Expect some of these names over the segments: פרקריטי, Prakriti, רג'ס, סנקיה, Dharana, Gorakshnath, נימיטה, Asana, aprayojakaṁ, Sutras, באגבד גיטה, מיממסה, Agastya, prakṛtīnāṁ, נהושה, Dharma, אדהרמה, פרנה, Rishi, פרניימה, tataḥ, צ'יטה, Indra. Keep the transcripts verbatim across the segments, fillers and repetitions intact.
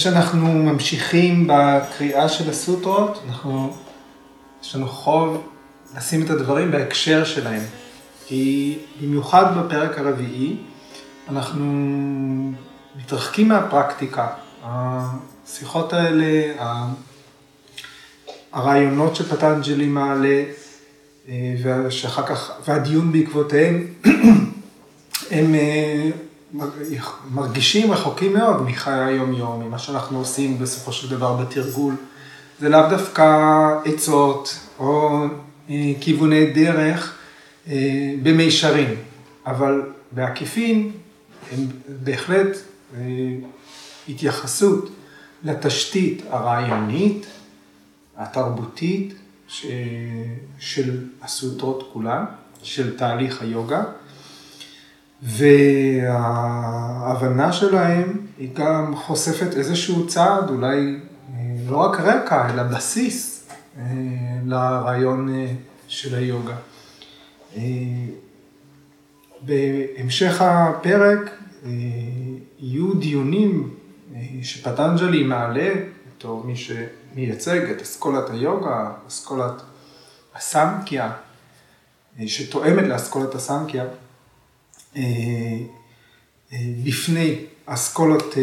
שאנחנו ממשיכים בקריאה של הסוטרות, אנחנו, יש לנו חוב לשים את הדברים בהקשר שלהם. כי במיוחד בפרק הרביעי, אנחנו מתרחקים מהפרקטיקה. השיחות האלה, הרעיונות שפטנג'לי מעלה, ושאחר כך, והדיון בעקבותיהם, הם מרגישים רחוקים מאוד מחיי היום-יום, ממה שאנחנו עושים בסופו של דבר בתרגול. זה לאו דווקא עצות או כיווני דרך במישרים, אבל בעקיפין הם בהחלט התייחסות לתשתית הרעיונית, התרבותית של הסוטרות כולה, של תהליך היוגה. וההבנה שלהם היא גם חושפת איזשהו צעד, אולי לא רק רקע, אלא בסיס לרעיון של היוגה. בהמשך הפרק יהיו דיונים שפטנג'לי מעלה, בתור מי שמייצג את אסכולת היוגה, אסכולת הסמקיה, שתואמת לאסכולת הסמקיה, בפני אסכולות,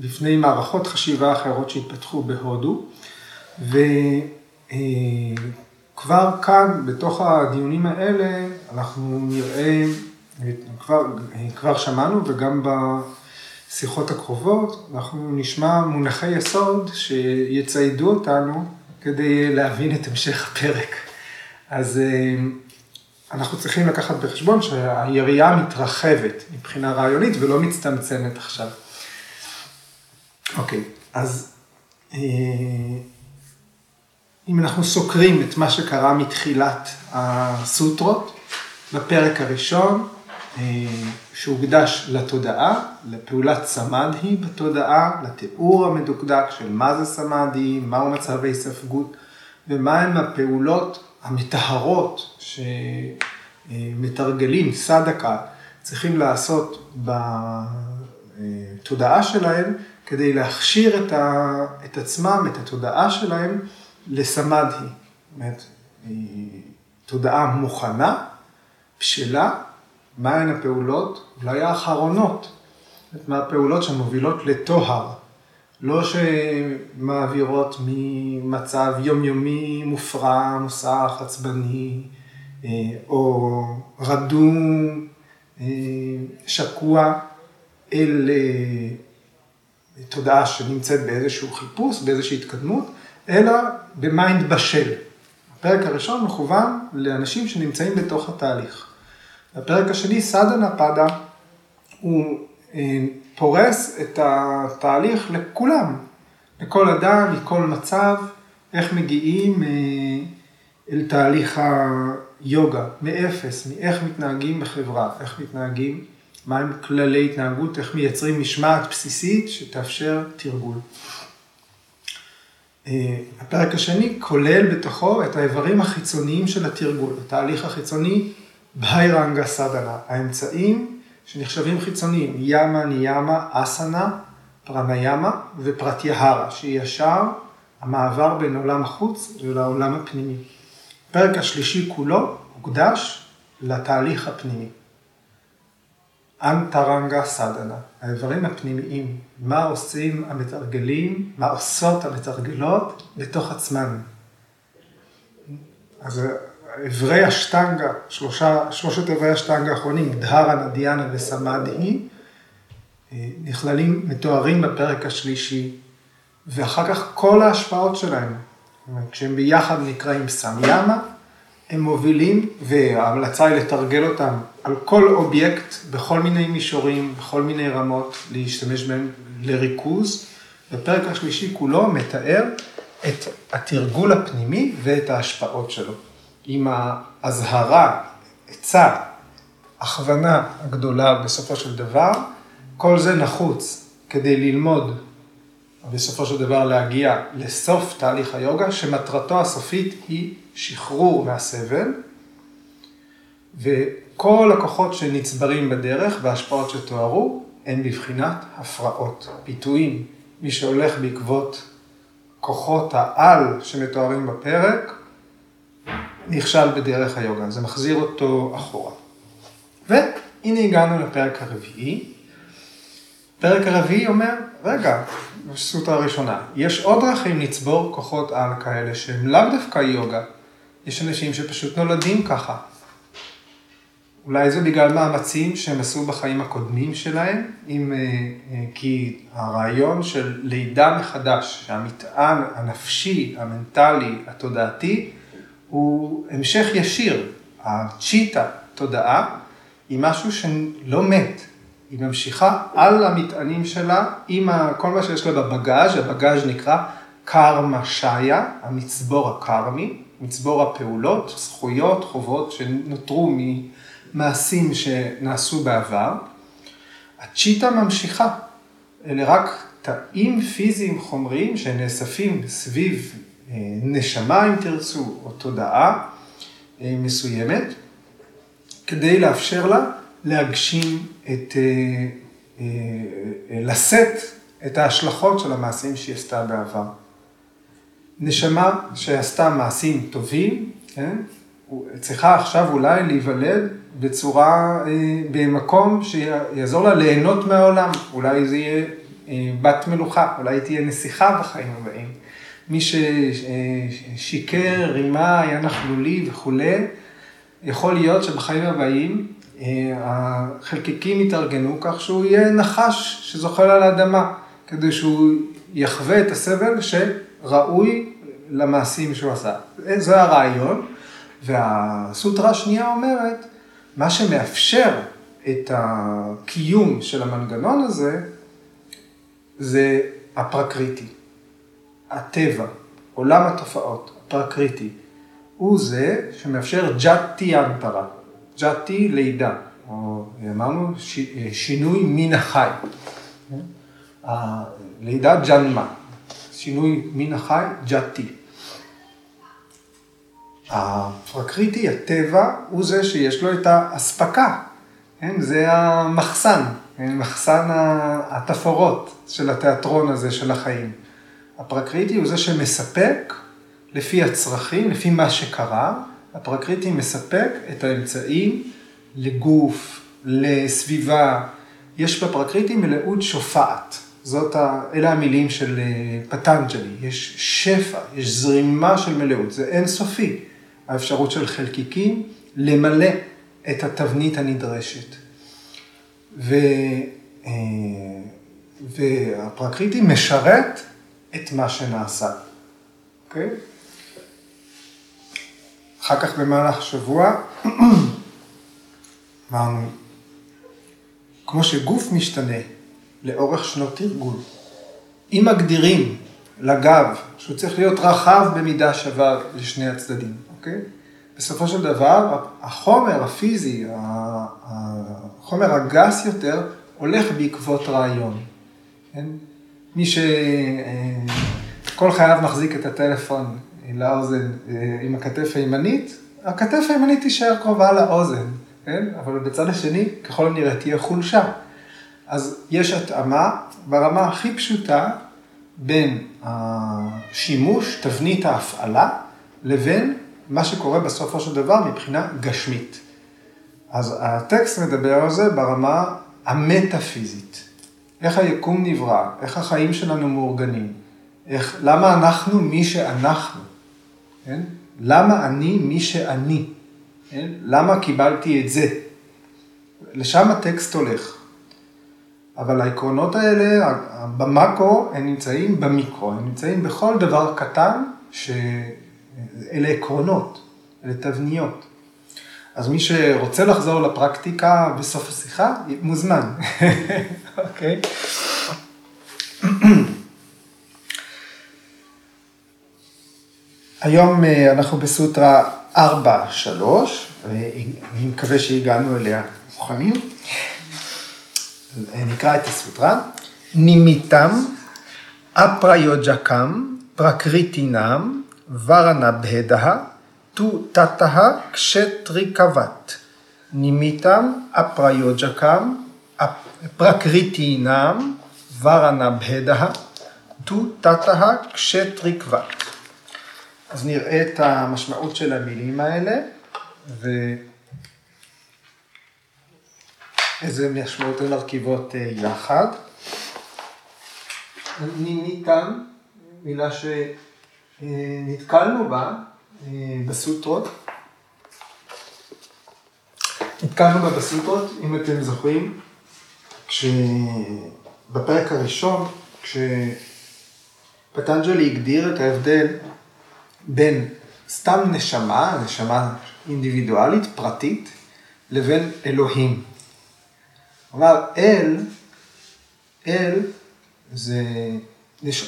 בפני מערכות חשיבה אחרות שהתפתחו בהודו, וכבר כאן בתוך הדיונים האלה אנחנו נראה, כבר, כבר שמענו וגם בשיחות הקרובות אנחנו נשמע מונחי יסוד שיציידו אותנו כדי להבין את המשך הפרק. אז אנחנו צריכים לקחת בחשבון שהיריעה מתרחבת מבחינה רעיונית ולא מצטמצמת עכשיו. אוקיי, אז אם אנחנו סוקרים את מה שקרה מתחילת הסוטרות, בפרק הראשון שהוקדש לתודעה, לפעולת סמאדהי בתודעה, לתיאור המדוקדק של מה זה סמאדהי, מהו מצבי הספגות ומהם הפעולות המטהרות שמתרגלים, סדקה, צריכים לעשות בתודעה שלהם, כדי להכשיר את עצמם, את התודעה שלהם, לסמאדהי. זאת אומרת, תודעה מוכנה, בשלה, מהן הפעולות, אולי האחרונות, מה הפעולות שמובילות לטוהר, לא שמעבירות ממצב יומיומי, מופרע, מוסח, עצבני, או רדום, שקוע, אל תודעה שנמצאת באיזשהו חיפוש, באיזושהי התקדמות, אלא במיינד בשל. הפרק הראשון מכוון לאנשים שנמצאים בתוך התהליך. הפרק השני, סדנה פדה, הוא פורס את התהליך לכולם, לכל אדם, לכל מצב, איך מגיעים אל תהליך היוגה, מאפס, מאיך מתנהגים בחברה, איך מתנהגים, מהם כללי התנהגות, איך מייצרים משמעת בסיסית שתאפשר תרגול. הפרק השני כולל בתוכו את האיברים החיצוניים של התרגול, התהליך החיצוני, בהירנגה סדנה, האמצעים, שנחשבים חיצוניים, ימה, ניימה, אסנה, פרניימה ופרטיהרה, שהיא ישר המעבר בין עולם החוץ ולעולם הפנימי. הפרק השלישי כולו הוקדש לתהליך הפנימי. אנטרנגה סדנה, האיברים הפנימיים, מה עושים המתרגלים, מה עושות המתרגלות בתוך עצמן. אז עברי השטנגה, שלושה, שלושת עברי השטנגה האחרונים, דהרנה, דיאנה וסמאדהי, נכללים, מתוארים בפרק השלישי, ואחר כך כל ההשפעות שלהם, כשהם ביחד נקראים סמיימה, הם מובילים, וההמלצה היא לתרגל אותם על כל אובייקט, בכל מיני מישורים, בכל מיני רמות, להשתמש בהם לריכוז. בפרק השלישי כולו מתאר את התרגול הפנימי ואת ההשפעות שלו. עם ההזהרה, עצה, הכוונה הגדולה בסופו של דבר, כל זה נחוץ כדי ללמוד, בסופו של דבר להגיע לסוף תהליך היוגה, שמטרתו הסופית היא שחרור מהסבל, וכל הכוחות שנצברים בדרך וההשפעות שתוארו, הן בבחינת הפרעות, פיתויים. מי שהולך בעקבות כוחות העל שמתוארים בפרק, נכשל בדרך היוגה, זה מחזיר אותו אחורה. והנה הגענו לפרק הרביעי. פרק הרביעי אומר, רגע, בסוטרה הראשונה, יש עוד דרכים לצבור כוחות על כאלה שהם לאו דווקא יוגה. יש אנשים שפשוט נולדים ככה. אולי זה בגלל מאמצים שהם עשו בחיים הקודמים שלהם, עם, כי הרעיון של לידה מחדש, שהמטען הנפשי, המנטלי, התודעתי, הוא המשך ישיר. הצ'יטה, תודעה, היא משהו שלא מת. היא ממשיכה על המטענים שלה, עם כל מה שיש לה בבגאז', הבגאז' נקרא קרמה שיה, המצבור הקרמי, מצבור הפעולות, זכויות, חובות שנותרו ממעשים שנעשו בעבר. הצ'יטה ממשיכה, אלה רק תאים פיזיים חומריים שנאספים סביב נשמה, אם תרצו, או תודעה מסוימת, כדי לאפשר לה להגשים את, לשאת את ההשלכות של המעשים שהיא עשתה בעבר. נשמה שעשתה מעשים טובים, כן? צריכה עכשיו אולי להיוולד בצורה, במקום שיעזור לה ליהנות מהעולם. אולי זה יהיה בת מלוכה, אולי תהיה נסיכה בחיים הבאים. מי ששיקר, רימה, היה נחלולי וכו', יכול להיות שבחיים הבאים החלקיקים יתארגנו כך שהוא יהיה נחש שזוחל על האדמה, כדי שהוא יחווה את הסבל שראוי למעשים שהוא עשה. זה הרעיון, והסוטרה השנייה אומרת, מה שמאפשר את הקיום של המנגנון הזה, זה הפרקריטי, הטבע, עולם התופעות, הפרקריטי, הוא זה שמאפשר ג'אטי אנטרה, ג'אטי לידה, או אמרנו שינוי מן החי. הלידה ג'נמה, שינוי מן החי, ג'אטי. הפרקריטי, הטבע, הוא זה שיש לו את האספקה, זה המחסן, מחסן התפאורות של התיאטרון הזה של החיים. הפרקריטי הוא זה שמספק לפי הצרכים, לפי מה שקרה, הפרקריטי מספק את האמצעים לגוף, לסביבה. יש בפרקריטי מלאות שופעת. זאת ה... אלה המילים של פטנג'לי. יש שפע, יש זרימה של מלאות. זה אינסופי. האפשרות של חלקיקים למלא את התבנית הנדרשת. ו... והפרקריטי משרת את מה שנעשה. אוקיי? Okay? אחר כך במהלך שבוע, אמרנו, כמו שגוף משתנה לאורך שנות ארגון, אם מגדירים לגב שהוא צריך להיות רחב במידה שווה לשני הצדדים, אוקיי? בסופו של דבר, החומר הפיזי, החומר הגס יותר, הולך בעקבות רעיון. כן? מי שכל חייו מחזיק את הטלפון, לאוזן עם הכתף הימנית, הכתף הימנית תישאר קרובה לאוזן, כן? אבל בצד השני, ככל הנראה, תהיה חולשה. אז יש התאמה ברמה הכי פשוטה בין השימוש, תבנית ההפעלה, לבין מה שקורה בסופו של דבר מבחינה גשמית. אז הטקסט מדבר על זה ברמה המטאפיזית. איך היקום נברא, איך החיים שלנו מאורגנים, איך, למה אנחנו מי שאנחנו? כן? למה אני מי שאני? כן? למה קיבלתי את זה? לשם הטקסט הולך. אבל העקרונות האלה, במקרו, הם נמצאים במיקרו, הם נמצאים בכל דבר קטן, שאלה עקרונות, אלה תבניות. אז מי שרוצה לחזור לפרקטיקה בסוף השיחה, מוזמן. אוקיי? היום אנחנו בסוטרה ארבע שלוש, אני מקווה שהגענו אליה מוכנים. נקרא את הסוטרה. נימיטם, אפריוג'קם, פרקריטינם, ורנה בהדה, תו תתה קשטריקבת. נימיטם, אפריוג'קם, Prakritinam varana bhedaha tu tataha kshetrikva. אז נראה את המשמעות של המילים האלה, ואיזה משמעות הן מרכיבות יחד. נימיטה, מילה שנתקלנו בה בסוטרות. נתקלנו בה בסוטרות, אם אתם זוכרים, כשבפרק הראשון, כשפטנג'לי הגדיר את ההבדל בין סתם נשמה, נשמה אינדיבידואלית, פרטית, לבין אלוהים. אבל אל, אל זה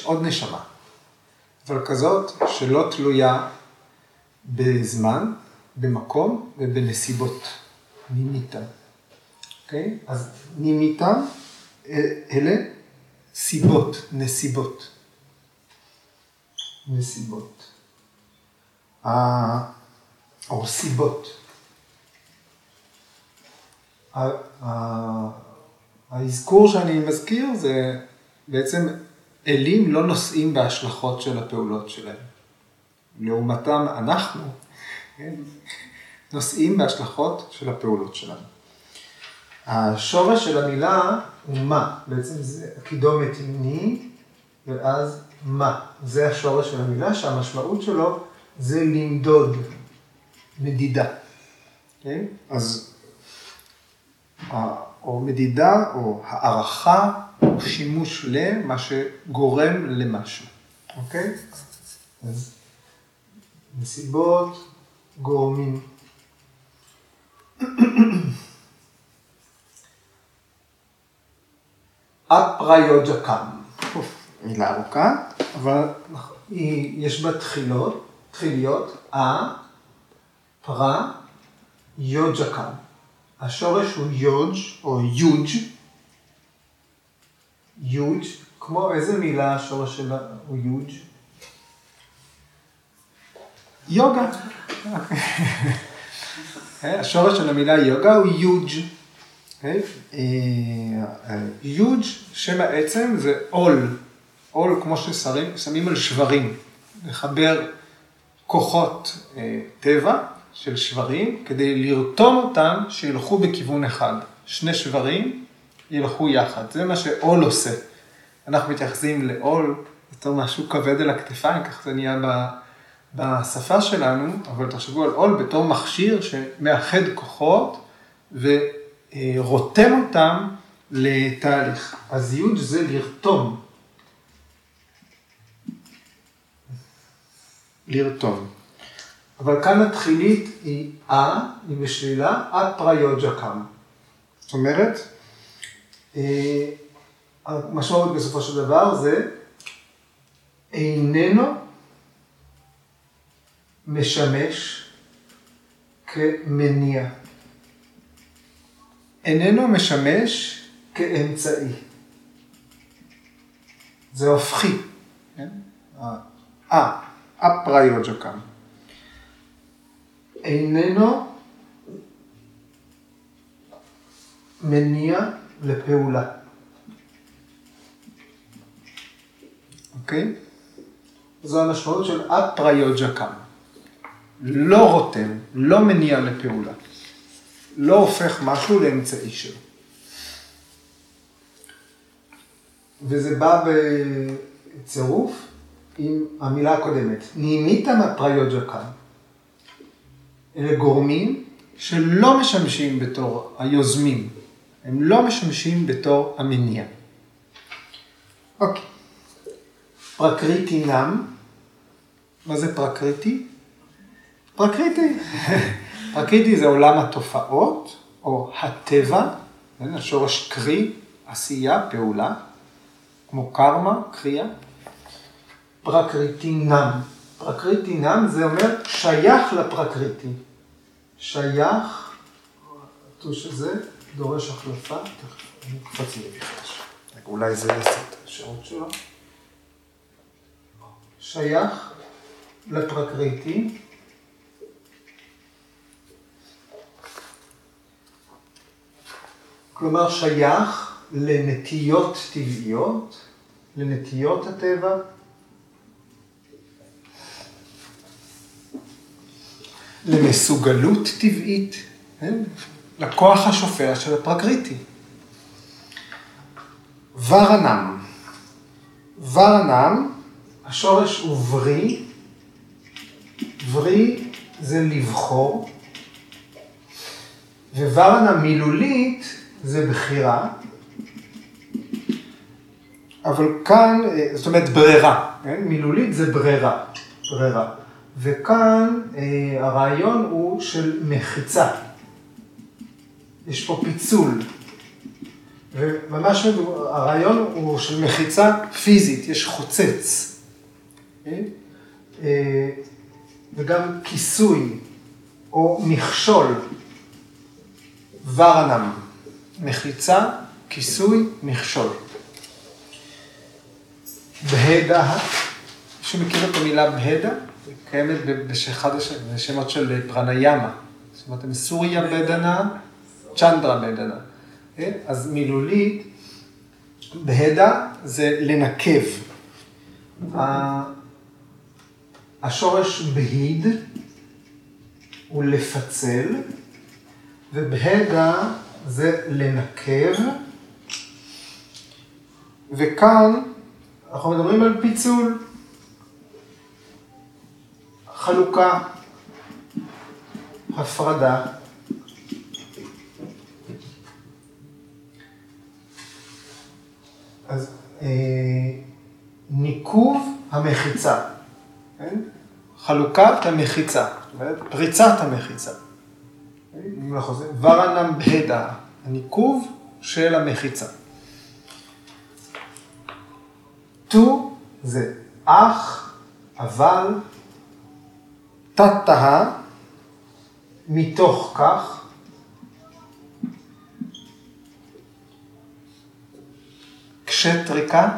עוד נשמה, אבל כזאת שלא תלויה בזמן, במקום ובנסיבות. נימיטה. אוקיי? אז נימיטה, אלה סיבות, נסיבות. נסיבות. או סיבות. ההזכור שאני מזכיר זה בעצם אלים לא נושאים בהשלכות של הפעולות שלהם. לעומתם אנחנו נושאים בהשלכות של הפעולות שלנו. השורש של המילה הוא מה, בעצם זה הקידומת ני ואז מה. זה השורש של המילה שהמשמעות שלו זה למדוד, מדידה. כן? אז, או מדידה, או הערכה, או שימוש למה שגורם למשהו. אוקיי? אז נסיבות, גורמים. אפריוג'קה. מילה ארוכה, אבל יש בה תחילות. תחיליות, אה, פרה, יוג'קה. השורש הוא יוג' או יוג'. יוג', כמו איזה מילה השורש שלה הוא יוג'? יוגה. השורש של המילה יוגה הוא יוג'. יוג' שם העצם זה עול. עול כמו ששמים על שברים. לחבר כוחות טבע של שברים, כדי לרתום אותם שילכו בכיוון אחד. שני שברים ילכו יחד. זה מה שעול עושה. אנחנו מתייחסים לעול, יותר משהו כבד על הכתפיים, כך זה נהיה בשפה שלנו, אבל תחשבו על עול בתור מכשיר שמאחד כוחות ורותם אותם לתהליך. אז יוד זה לרתום. לרתום. אבל כאן התחילית היא אה, היא בשלילה, אפריוג'קם. זאת אומרת, המשמעות בסופו של דבר זה, איננו משמש כמניע. איננו משמש כאמצעי. זה הופכי. אה. אפראיוג'קה. איננו מניע לפעולה. אוקיי? זו המשמעות של אפראיוג'קה. לא רותם, לא מניע לפעולה. לא הופך משהו לאמצעי שלו. וזה בא בצירוף עם המילה הקודמת, נימיטה מאפריוג'קה. אלה גורמים שלא משמשים בתור היוזמים, הם לא משמשים בתור המניע. אוקיי. פרקריטי נם, מה זה פרקריטי? פרקריטי. פרקריטי זה עולם התופעות, או הטבע, השורש קרי, עשייה, פעולה, כמו קרמה, קריאה. פרקריטינם. פרקריטינם זה אומר שייך לפרקריטי. שייך, הטוש הזה דורש החלפה, אני קפצתי לבחש. אולי זה יעשה את השעות שלו. שייך לפרקריטי. כלומר שייך לנטיות טבעיות, לנטיות הטבע. למסוגלות טבעית, כן? לכוח השופע של הפרקריטי. ורנם. ורנם, השורש הוא ורי. ורי זה לבחור. וורנם מילולית זה בחירה. אבל כאן, זאת אומרת ברירה, כן? מילולית זה ברירה, ברירה. וכאן אה, הרעיון הוא של מחיצה. יש פה פיצול. וממש הרעיון הוא של מחיצה פיזית, יש חוצץ. כן? אה, וגם כיסוי או מכשול. ורנם, מחיצה, כיסוי, מכשול. בהדה, מישהו מכיר את המילה בהדה? היא קיימת בשחד השם, בשמות של פרניימה. זאת אומרת, הם סוריה בדנה, צ'נדרה בדנה. אז מילולית, בהדה זה לנקב. השורש בהיד הוא לפצל, ובהדה זה לנקב, וכאן אנחנו מדברים על פיצול, חלוקה, הפרדה. אז אה, ניקוב המחיצה, כן? חלוקת המחיצה, פריצת המחיצה. ורנם בדה, הניקוב של המחיצה. תו זה אך, אבל, תתה מתוך כך, כשטריקה,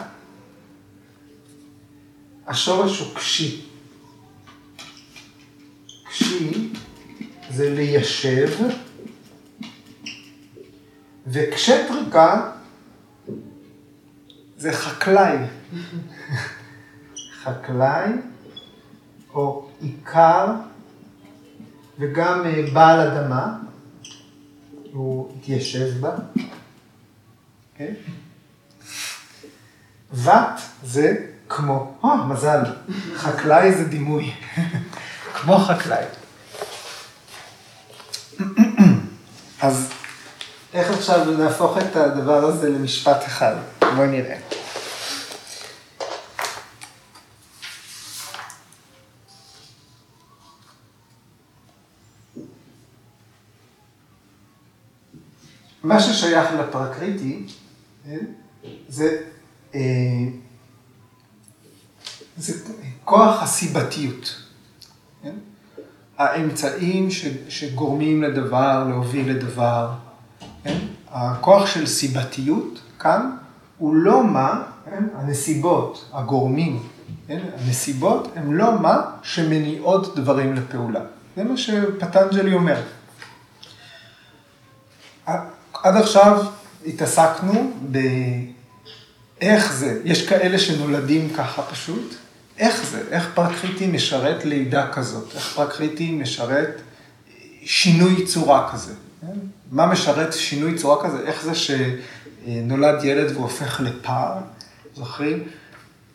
השורש הוא קשי. קשי זה ליישב, וכשטריקה זה חקלאי. חקלאי או עיקר, וגם בעל אדמה, הוא התיישב בה. כן? ות זה כמו, או, מזל, חקלאי זה דימוי, כמו חקלאי. אז איך עכשיו נהפוך את הדבר הזה למשפט אחד? בואי נראה. מה ששייך לפרקריטי, זה, זה כוח הסיבתיות. האמצעים שגורמים לדבר, להוביל לדבר. הכוח של סיבתיות כאן הוא לא מה, הנסיבות, הגורמים, הנסיבות הם לא מה שמניעות דברים לפעולה. זה מה שפטנג'לי אומר. עד עכשיו התעסקנו באיך זה, יש כאלה שנולדים ככה פשוט, איך זה, איך פרקריטי משרת לידה כזאת, איך פרקריטי משרת שינוי צורה כזה. מה משרת שינוי צורה כזה, איך זה שנולד ילד והופך לפר, זוכרים?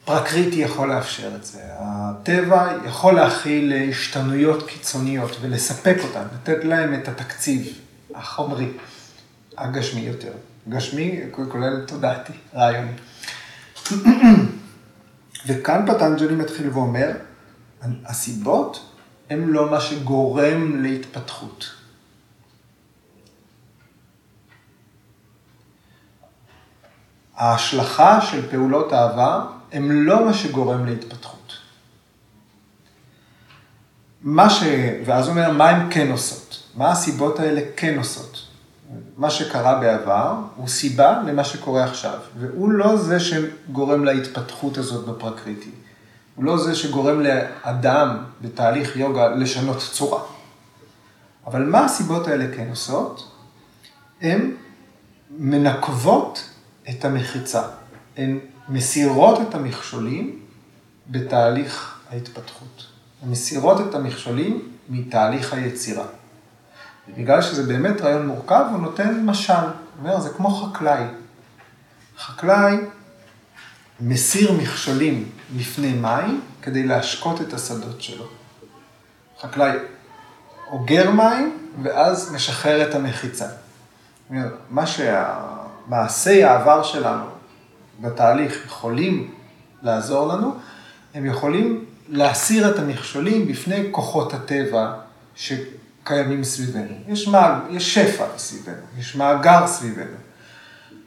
פרקריטי יכול לאפשר את זה, הטבע יכול להכיל השתנויות קיצוניות ולספק אותן, לתת להם את התקציב החומרי. הגשמי יותר. גשמי כולל תודעתי, רעיוני. וכאן פטנג'לי מתחיל ואומר, הסיבות הן לא מה שגורם להתפתחות. ההשלכה של פעולות העבר הן לא מה שגורם להתפתחות. מה ש... ואז הוא אומר, מה הן כן עושות? מה הסיבות האלה כן עושות? מה שקרה בעבר הוא סיבה למה שקורה עכשיו, והוא לא זה שגורם להתפתחות הזאת בפרקריטי. הוא לא זה שגורם לאדם בתהליך יוגה לשנות צורה. אבל מה הסיבות האלה כן עושות? הם מנקבות את המחיצה, הן מסירות את המכשולים בתהליך ההתפתחות. הן מסירות את המכשולים מתהליך היצירה. ובגלל שזה באמת רעיון מורכב, הוא נותן משל. הוא אומר, זה כמו חקלאי. חקלאי מסיר מכשולים לפני מים כדי להשקות את השדות שלו. חקלאי אוגר מים ואז משחרר את המחיצה. מה שהמעשי העבר שלנו בתהליך יכולים לעזור לנו, הם יכולים להסיר את המכשולים בפני כוחות הטבע שקיימים סביבנו. יש, מעג... יש שפע סביבנו, יש מאגר סביבנו.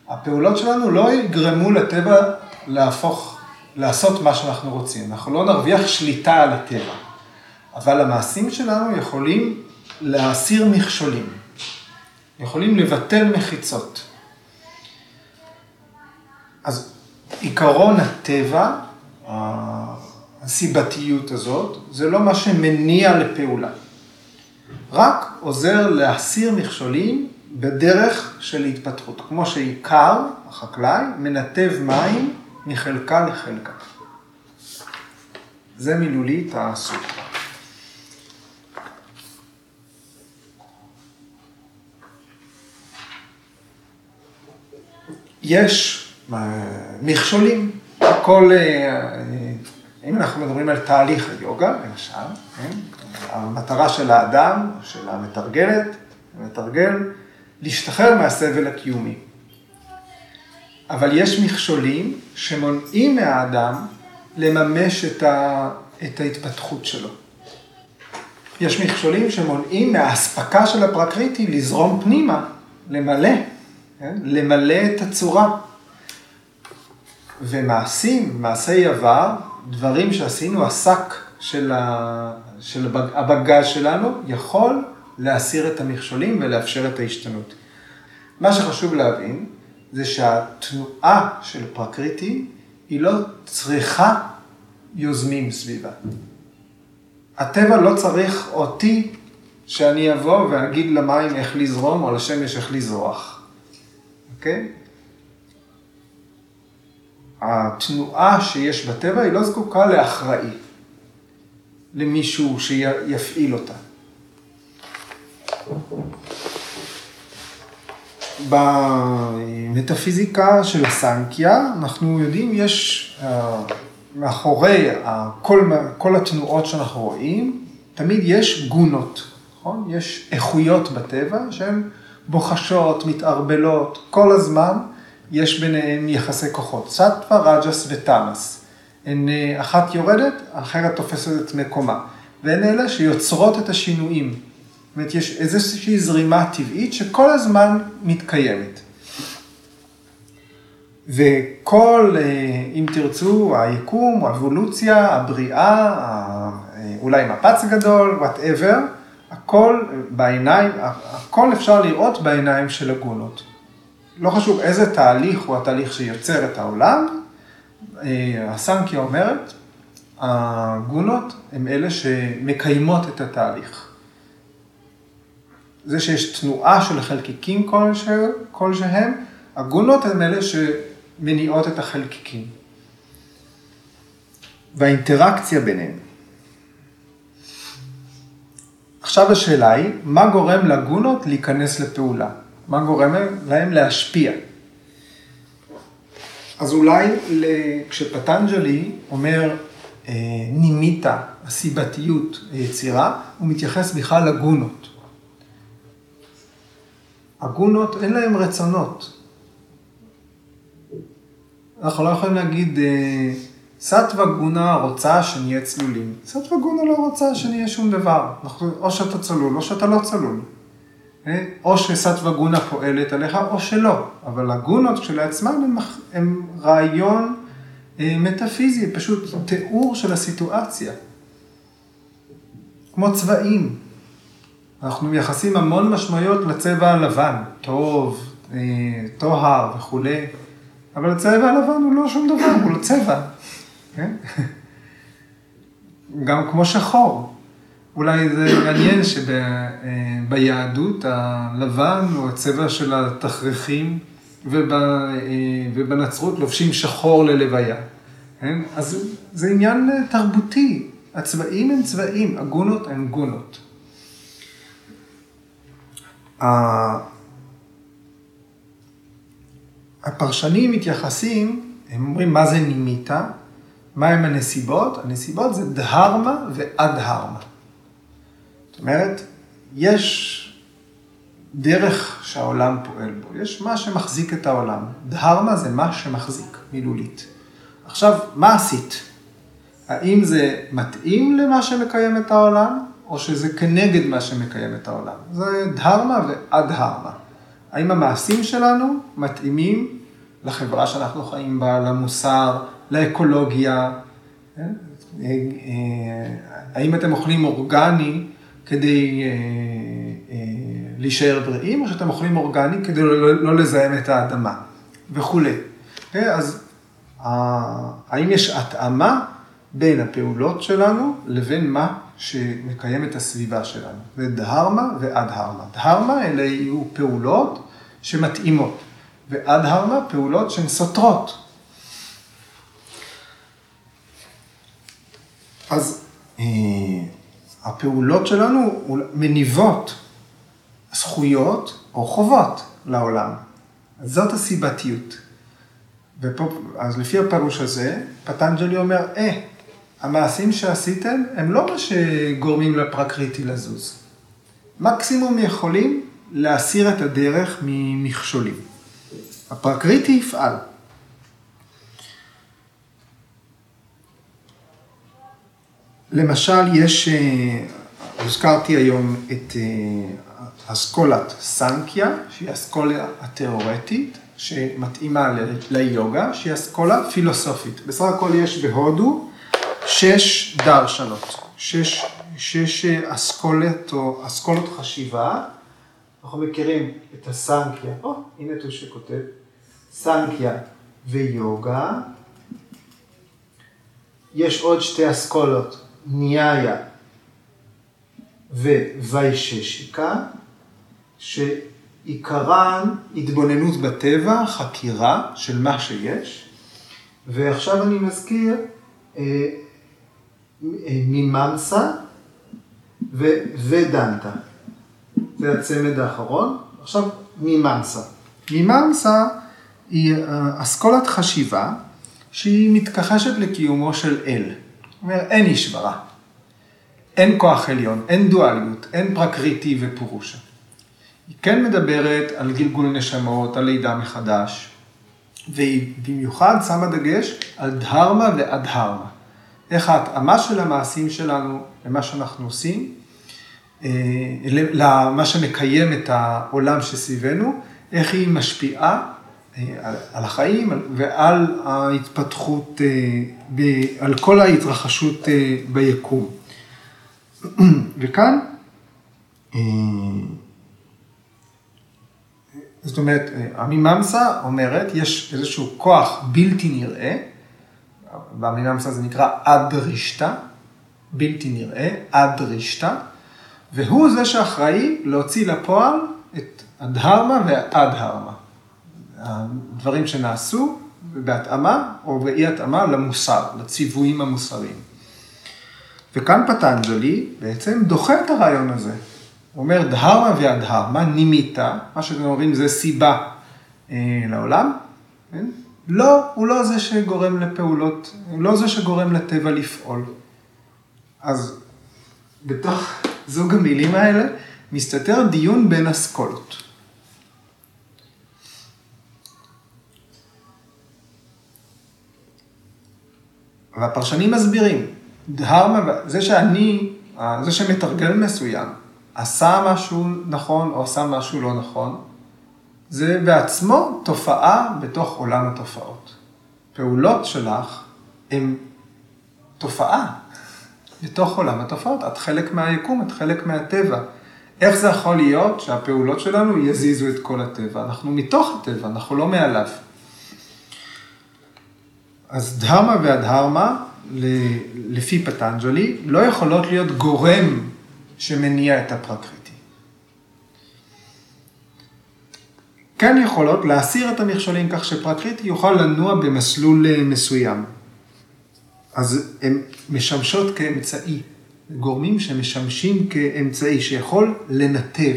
הפעולות שלנו לא יגרמו לטבע להפוך, לעשות מה שאנחנו רוצים. אנחנו לא נרוויח שליטה על הטבע. אבל המעשים שלנו יכולים להסיר מכשולים. יכולים לבטל מחיצות. אז עיקרון הטבע, הסיבתיות הזאת, זה לא מה שמניע לפעולה. רק עוזר להסיר מכשולים בדרך של התפתחות. כמו שעיקר, החקלאי, מנתב מים מחלקה לחלקה. זה מילולית הסוטרה. יש מכשולים, כל, אם אנחנו מדברים על תהליך היוגה, למשל, המטרה של האדם, של המתרגלת, המתרגל, להשתחרר מהסבל הקיומי. אבל יש מכשולים שמונעים מהאדם לממש את, ה, את ההתפתחות שלו. יש מכשולים שמונעים מההספקה של הפרקריטי לזרום פנימה, למלא, למלא את הצורה. ומעשים, מעשי עבר, דברים שעשינו, השק של, ה, של הבגז שלנו, יכול להסיר את המכשולים ולאפשר את ההשתנות. מה שחשוב להבין זה שהתנועה של פרקריטי היא לא צריכה יוזמים סביבה. הטבע לא צריך אותי שאני אבוא ואגיד למים איך לזרום או לשמש איך לזרוח. אוקיי? התנועה שיש בטבע היא לא זקוקה לאחראי, למישהו שיפעיל אותה. במטאפיזיקה של הסנקיה אנחנו יודעים יש מאחורי כל כל התנועות שאנחנו רואים תמיד יש גונות, נכון? יש איכויות בטבע שהן בוחשות, מתערבלות, כל הזמן יש ביניהן יחסי כוחות, סטווה, רג'ס וטאמס. הן אחת יורדת, אחרת תופסת את מקומה, והן אלה שיוצרות את השינויים. זאת אומרת, יש איזושהי זרימה טבעית שכל הזמן מתקיימת. וכל, אם תרצו, היקום, האבולוציה, הבריאה, אולי מפץ גדול, whatever, הכל בעיניים, הכל אפשר לראות בעיניים של הגונות. לא חשוב איזה תהליך הוא התהליך שיוצר את העולם, הסנקיה אומרת, הגונות הם אלה שמקיימות את התהליך. זה שיש תנועה של חלקיקים כלשהם, הגונות הן אלה שמניעות את החלקיקים. והאינטראקציה ביניהם. עכשיו השאלה היא, מה גורם לגונות להיכנס לפעולה? מה גורם להם להשפיע? אז אולי כשפטנג'לי אומר נימיטה, הסיבתיות, היצירה, הוא מתייחס בכלל לגונות. הגונות אין להם רצונות. אנחנו לא יכולים להגיד, סטווה גונה רוצה שנהיה צלולים. סטווה גונה לא רוצה שנהיה שום דבר. אנחנו, או שאתה צלול, או שאתה לא צלול. או שסטווה גונה פועלת עליך, או שלא. אבל הגונות כשלעצמן הם רעיון מטאפיזי, פשוט תיאור של הסיטואציה. כמו צבעים. אנחנו מייחסים המון משמעויות לצבע הלבן, טוב, טוהר וכו'. אבל הצבע הלבן הוא לא שום דבר, הוא לא צבע. גם כמו שחור. אולי זה מעניין שביהדות הלבן הוא הצבע של התכריכים ובנצרות לובשים שחור ללוויה. אז זה עניין תרבותי. הצבעים הם צבעים, הגונות הם גונות. הפרשנים מתייחסים, הם אומרים מה זה נימיטה, מה הם הנסיבות? הנסיבות זה דהרמה ואדהרמה. זאת אומרת, יש דרך שהעולם פועל בו, יש מה שמחזיק את העולם. דהרמה זה מה שמחזיק מילולית. עכשיו, מה עשית? האם זה מתאים למה שמקיים את העולם, או שזה כנגד מה שמקיים את העולם? זה דהרמה ואדהרמה. האם המעשים שלנו מתאימים לחברה שאנחנו חיים בה, למוסר, לאקולוגיה? האם אתם אוכלים אורגני כדי להישאר בריאים, או שאתם אוכלים אורגני כדי לא לזהם את האדמה וכו'. אז האם יש התאמה בין הפעולות שלנו לבין מה שמקיים את הסביבה שלנו? זה דהרמה ואדהרמה. דהרמה אלה יהיו פעולות שמתאימות, ואדהרמה פעולות שהן סותרות. אז הפעולות שלנו מניבות זכויות או חובות לעולם. אז זאת הסיבתיות. ופה, אז לפי הפירוש הזה, פטנג'לי אומר, אה, המעשים שעשיתם הם לא מה שגורמים לפרקריטי לזוז. מקסימום יכולים להסיר את הדרך ממכשולים. הפרקריטי יפעל. למשל, יש, הזכרתי היום את אסכולת סנקיה, שהיא אסכולה התיאורטית, שמתאימה ליוגה, שהיא אסכולה פילוסופית. בסך הכל יש בהודו שש דרשנות, שש, שש אסכולות או אסכולות חשיבה. אנחנו מכירים את הסנקיה, או, הנה תו שכותב, סנקיה ויוגה. יש עוד שתי אסכולות, ניהיה וויששיקה, שעיקרן התבוננות בטבע, חקירה של מה שיש. ועכשיו אני מזכיר מיממסה ודנטה. זה הצמד האחרון. עכשיו מיממסה. מיממסה היא אסכולת חשיבה שהיא מתכחשת לקיומו של אל. זאת אומרת, אין ישברה. אין כוח עליון, אין דואליות, אין פרקריטי ופורושה. היא כן מדברת על גלגול נשמות, על לידה מחדש, והיא במיוחד שמה דגש על דהרמה ואדהרמה. איך ההתאמה של המעשים שלנו למה שאנחנו עושים, למה שמקיים את העולם שסביבנו, איך היא משפיעה על החיים ועל ההתפתחות, על כל ההתרחשות ביקום. וכאן, זאת אומרת, המיממסה אומרת, יש איזשהו כוח בלתי נראה, במיממסה זה נקרא אדרישטה, בלתי נראה, אדרישטה, והוא זה שאחראי להוציא לפועל את הדהרמה והאדהרמה, הדברים שנעשו בהתאמה או באי התאמה למוסר, לציוויים המוסריים. וכאן פטנג'לי בעצם דוחה את הרעיון הזה. הוא אומר, דהרמה ואדהרמה, נימיטה, מה שאתם אומרים זה סיבה אה, לעולם. כן? לא, הוא לא זה שגורם לפעולות, הוא לא זה שגורם לטבע לפעול. אז בתוך זוג המילים האלה מסתתר דיון בין אסכולות. והפרשנים מסבירים, דהרמה, זה שאני, זה שמתרגל מסוים, עשה משהו נכון או עשה משהו לא נכון, זה בעצמו תופעה בתוך עולם התופעות. פעולות שלך הן תופעה בתוך עולם התופעות. את חלק מהיקום, את חלק מהטבע. איך זה יכול להיות שהפעולות שלנו יזיזו את כל הטבע? אנחנו מתוך הטבע, אנחנו לא מעליו. אז דהרמה והדהרמה, לפי פטנג'לי, לא יכולות להיות גורם שמניע את הפרקריטי. כן יכולות להסיר את המכשולים כך שפרקריטי יוכל לנוע במסלול מסוים. אז הן משמשות כאמצעי, גורמים שמשמשים כאמצעי שיכול לנתב,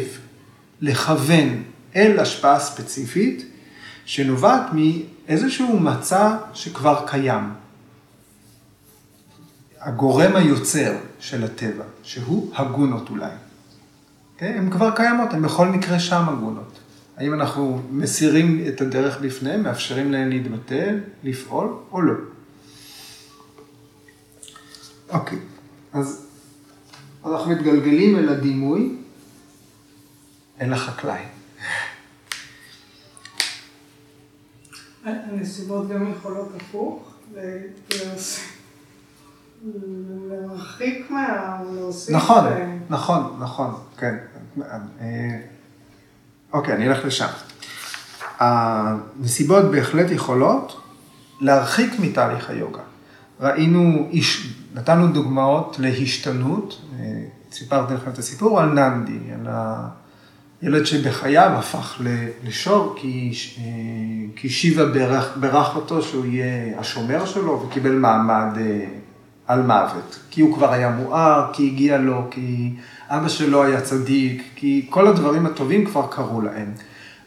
לכוון אל השפעה ספציפית שנובעת מאיזשהו מצע שכבר קיים. הגורם היוצר של הטבע, שהוא הגונות אולי. הן כבר קיימות, הן בכל מקרה שם הגונות. האם אנחנו מסירים את הדרך בפניהם, מאפשרים להם להתבטא, לפעול או לא? אוקיי, אז אנחנו מתגלגלים אל הדימוי, אל החקלאי. הנסיבות גם יכולות הפוך, להרחיק מה, להוסיף... נכון, נכון, נכון, כן. אוקיי, אני אלך לשם. הנסיבות בהחלט יכולות להרחיק מתהליך היוגה. ראינו, נתנו דוגמאות להשתנות, סיפרתי לכם את הסיפור על ננדי, על הילד שבחייו הפך לשור, כי, כי שיבה ברך, ברך אותו שהוא יהיה השומר שלו, וקיבל מעמד על מוות, כי הוא כבר היה מואר, כי הגיע לו, כי אבא שלו היה צדיק, כי כל הדברים הטובים כבר קרו להם.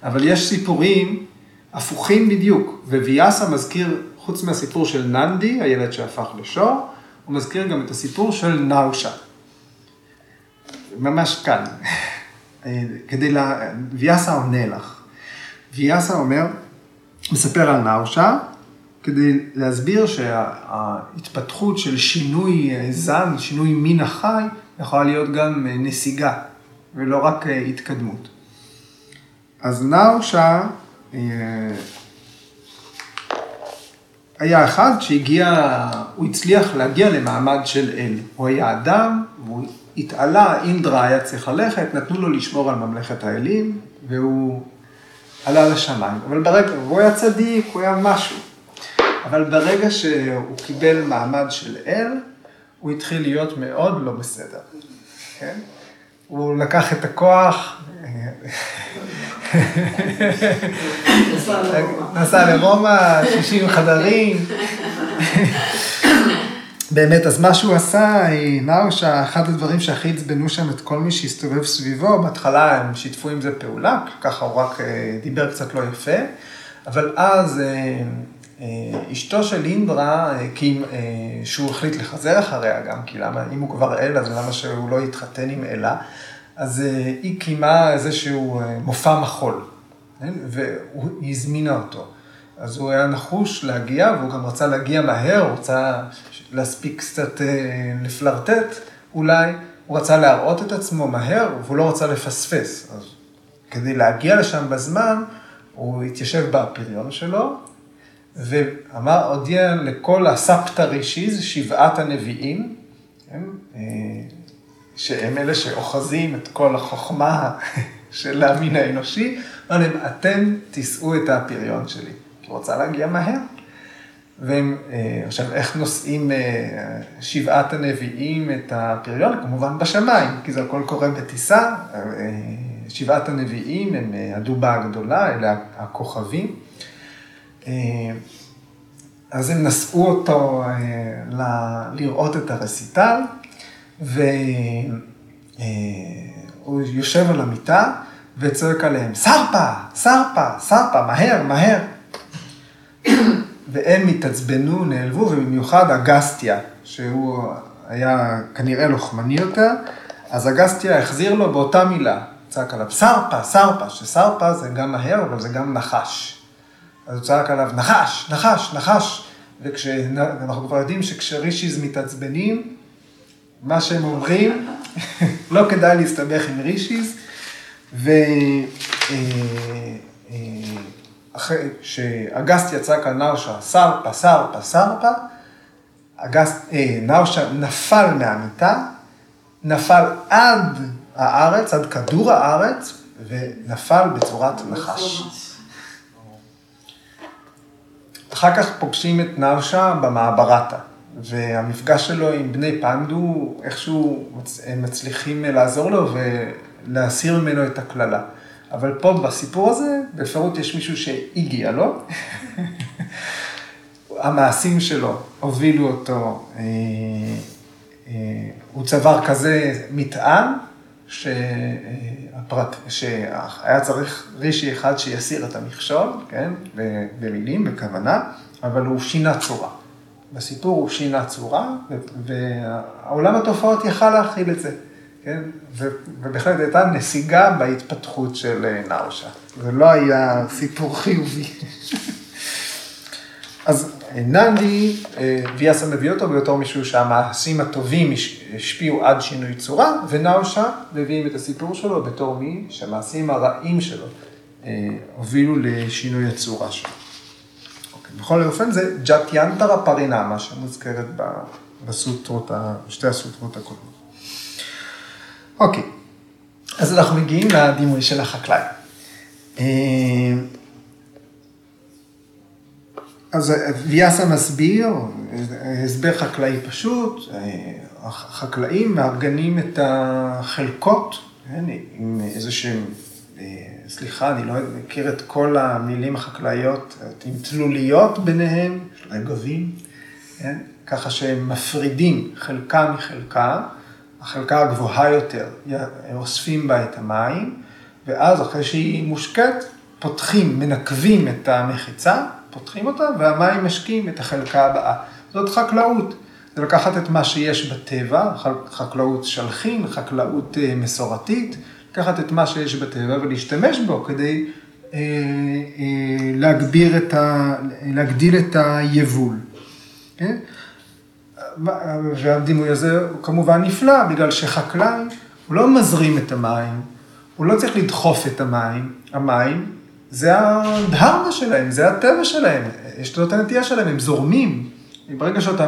אבל יש סיפורים הפוכים בדיוק, וויאסה מזכיר, חוץ מהסיפור של ננדי, הילד שהפך לשור, הוא מזכיר גם את הסיפור של נהושה. ממש כאן. כדי לה... ויאסה עונה לך. ויאסה אומר, מספר על נהושה, כדי להסביר שההתפתחות של שינוי זן, שינוי מין החי, יכולה להיות גם נסיגה, ולא רק התקדמות. אז נהושה היה אחד שהגיע, הוא הצליח להגיע למעמד של אל. הוא היה אדם, והוא התעלה, אינדרה היה צריך ללכת, נתנו לו לשמור על ממלכת האלים, והוא עלה לשמיים. אבל ברגע, הוא היה צדיק, הוא היה משהו. אבל ברגע שהוא קיבל מעמד של אל, הוא התחיל להיות מאוד לא בסדר. כן? הוא לקח את הכוח, נסע לרומא, שישים חדרים. באמת, אז מה שהוא עשה, נהושה, אחד הדברים שהכי הצבנו שם את כל מי שהסתובב סביבו, בהתחלה הם שיתפו עם זה פעולה, ככה הוא רק דיבר קצת לא יפה, אבל אז אשתו של אינדרה, שהוא החליט לחזר אחריה גם, כי למה, אם הוא כבר אל, אז למה שהוא לא יתחתן עם אלה, אז היא קיימה איזשהו מופע מחול, והוא הזמינה אותו. אז הוא היה נחוש להגיע, והוא גם רצה להגיע מהר, הוא רצה להספיק קצת לפלרטט, אולי הוא רצה להראות את עצמו מהר, והוא לא רצה לפספס. אז כדי להגיע לשם בזמן, הוא התיישב באפיריון שלו, ואמר, הודיע לכל הספטרישיז, שבעת הנביאים, שהם אלה שאוחזים את כל החוכמה של המין האנושי, אבל הם, אתם תישאו את הפריון שלי, כי רוצה להגיע מהר. והם, עכשיו, איך נושאים שבעת הנביאים את הפריון? כמובן בשמיים, כי זה הכל קורה בטיסה. שבעת הנביאים הם הדובה הגדולה, אלה הכוכבים. אז הם נשאו אותו לראות את הרסיטל, והוא יושב על המיטה וצועק עליהם, סרפה, סרפה, סרפה, מהר, מהר. והם התעצבנו, נעלבו, ובמיוחד אגסטיה, שהוא היה כנראה לוחמני יותר, אז אגסטיה החזיר לו באותה מילה, צועק עליו, סרפה, סרפה, שסרפה זה גם מהר, אבל זה גם נחש. אז הוא צועק עליו, נחש, נחש, נחש. ואנחנו כבר יודעים שכשרישיז מתעצבנים, מה שהם אומרים, לא כדאי להסתבך עם רישיז, ואחרי שאגסטיה צעק על נאושה, סרפה, סרפה, סרפה, נאושה נפל מהמיטה, נפל עד הארץ, עד כדור הארץ, ונפל בצורת נחש. אחר כך פוגשים את נאושה במעברתה, והמפגש שלו עם בני פנדו, איכשהו הם מצליחים לעזור לו ולהסיר ממנו את הכללה. אבל פה בסיפור הזה, בפירוט יש מישהו שהגיע לו, המעשים שלו הובילו אותו, אה, אה, הוא צבר כזה מטען, שהפרט, שהיה צריך רישי אחד שיסיר את המכשול, כן, במילים, בכוונה, אבל הוא שינה צורה. בסיפור הוא שינה צורה, והעולם התופעות יכל להכיל את זה, כן, ובכלל הייתה נסיגה בהתפתחות של נאושה. זה לא היה סיפור חיובי. אז ננדי, ויאסה מביא אותו ביותר משהו שהמעשים הטובים השפיעו עד שינוי צורה, ונאושה מביאים את הסיפור שלו בתור מי שהמעשים הרעים שלו הובילו לשינוי הצורה שלו. אוקיי, בכל אופן זה ג'אטיאנטרה פרינאמה שמוזכרת בסוטרות, שתי הסוטרות הקודמות. אוקיי, אז אנחנו מגיעים לדימוי של החקלאי. אז ויאסה מסביר, הסבר חקלאי פשוט, החקלאים מארגנים את החלקות, עם איזה שהם, סליחה, אני לא מכיר את כל המילים החקלאיות, עם תלוליות ביניהם, רגבים, ככה שהם מפרידים חלקה מחלקה, החלקה הגבוהה יותר, אוספים בה את המים, ואז אחרי שהיא מושקעת, פותחים, מנקבים את המחיצה, פותחים אותה, והמים משקים את החלקה הבאה. זאת חקלאות. זה לקחת את מה שיש בטבע, חקלאות שלחין, חקלאות מסורתית, לקחת את מה שיש בטבע ולהשתמש בו כדי אה, אה, להגביר את ה, להגדיל את היבול. כן? והדימוי הזה הוא כמובן נפלא, בגלל שחקלאי הוא לא מזרים את המים, הוא לא צריך לדחוף את המים, המים, זה הדהרמה שלהם, זה הטבע שלהם, יש לו את הנטייה שלהם, הם זורמים. ברגע שאתה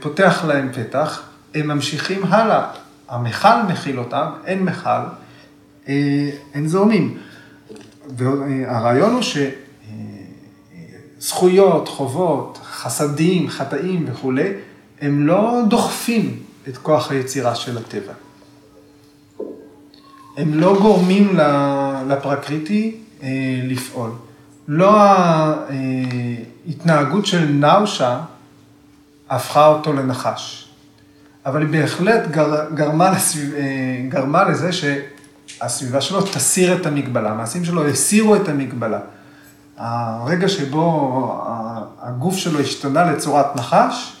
פותח להם פתח, הם ממשיכים הלאה. המחל מכיל אותם, אין מחל, אין זורמים. והרעיון הוא שזכויות, חובות, חסדים, חטאים וכו', הם לא דוחפים את כוח היצירה של הטבע. הם לא גורמים לפרקריטי, לפעול. לא ההתנהגות של נאושה הפכה אותו לנחש, אבל היא בהחלט גרמה, לסביב, גרמה לזה שהסביבה שלו תסיר את המגבלה, המעשים שלו הסירו את המגבלה. הרגע שבו הגוף שלו השתנה לצורת נחש,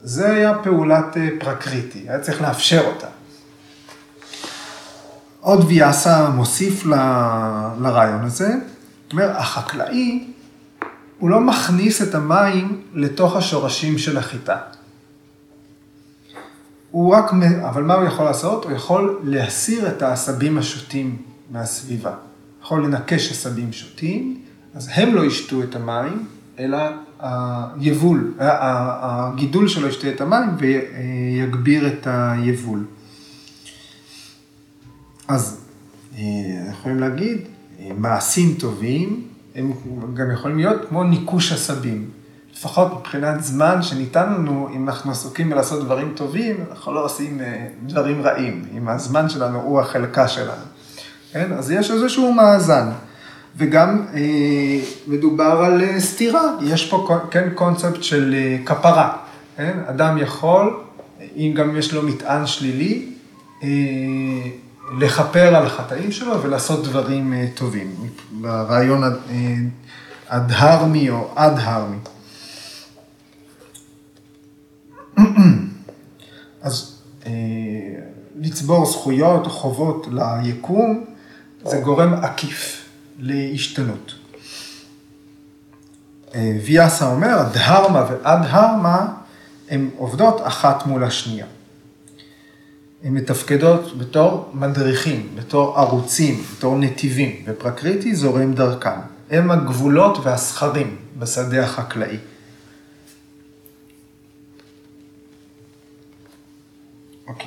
זה היה פעולת פרקריטי, היה צריך לאפשר אותה. עוד ויאסה מוסיף ל... לרעיון הזה, זאת אומרת, החקלאי, הוא לא מכניס את המים לתוך השורשים של החיטה. הוא רק, אבל מה הוא יכול לעשות? הוא יכול להסיר את העשבים השוטים מהסביבה. הוא יכול לנקש עשבים שוטים, אז הם לא ישתו את המים, אלא היבול, הגידול שלו ישתה את המים ויגביר את היבול. אז יכולים להגיד, מעשים טובים, הם גם יכולים להיות כמו ניקוש עשבים. לפחות מבחינת זמן שניתן לנו, אם אנחנו עסוקים בלעשות דברים טובים, אנחנו לא עושים דברים רעים. אם הזמן שלנו הוא החלקה שלנו. כן? אז יש איזשהו מאזן. וגם מדובר על סתירה. יש פה כן, קונספט של כפרה. כן? אדם יכול, אם גם יש לו מטען שלילי, לכפר על החטאים שלו ולעשות דברים טובים, ברעיון הדהרמי או אדהרמי. אז לצבור זכויות או חובות ליקום, זה גורם עקיף להשתנות. ויאסה אומר, הדהרמה ואדהרמה הן עובדות אחת מול השנייה. הן מתפקדות בתור מדריכים, בתור ערוצים, בתור נתיבים, ופרקריטי זורם דרכם. הם הגבולות והסחרים בשדה החקלאי. אוקיי.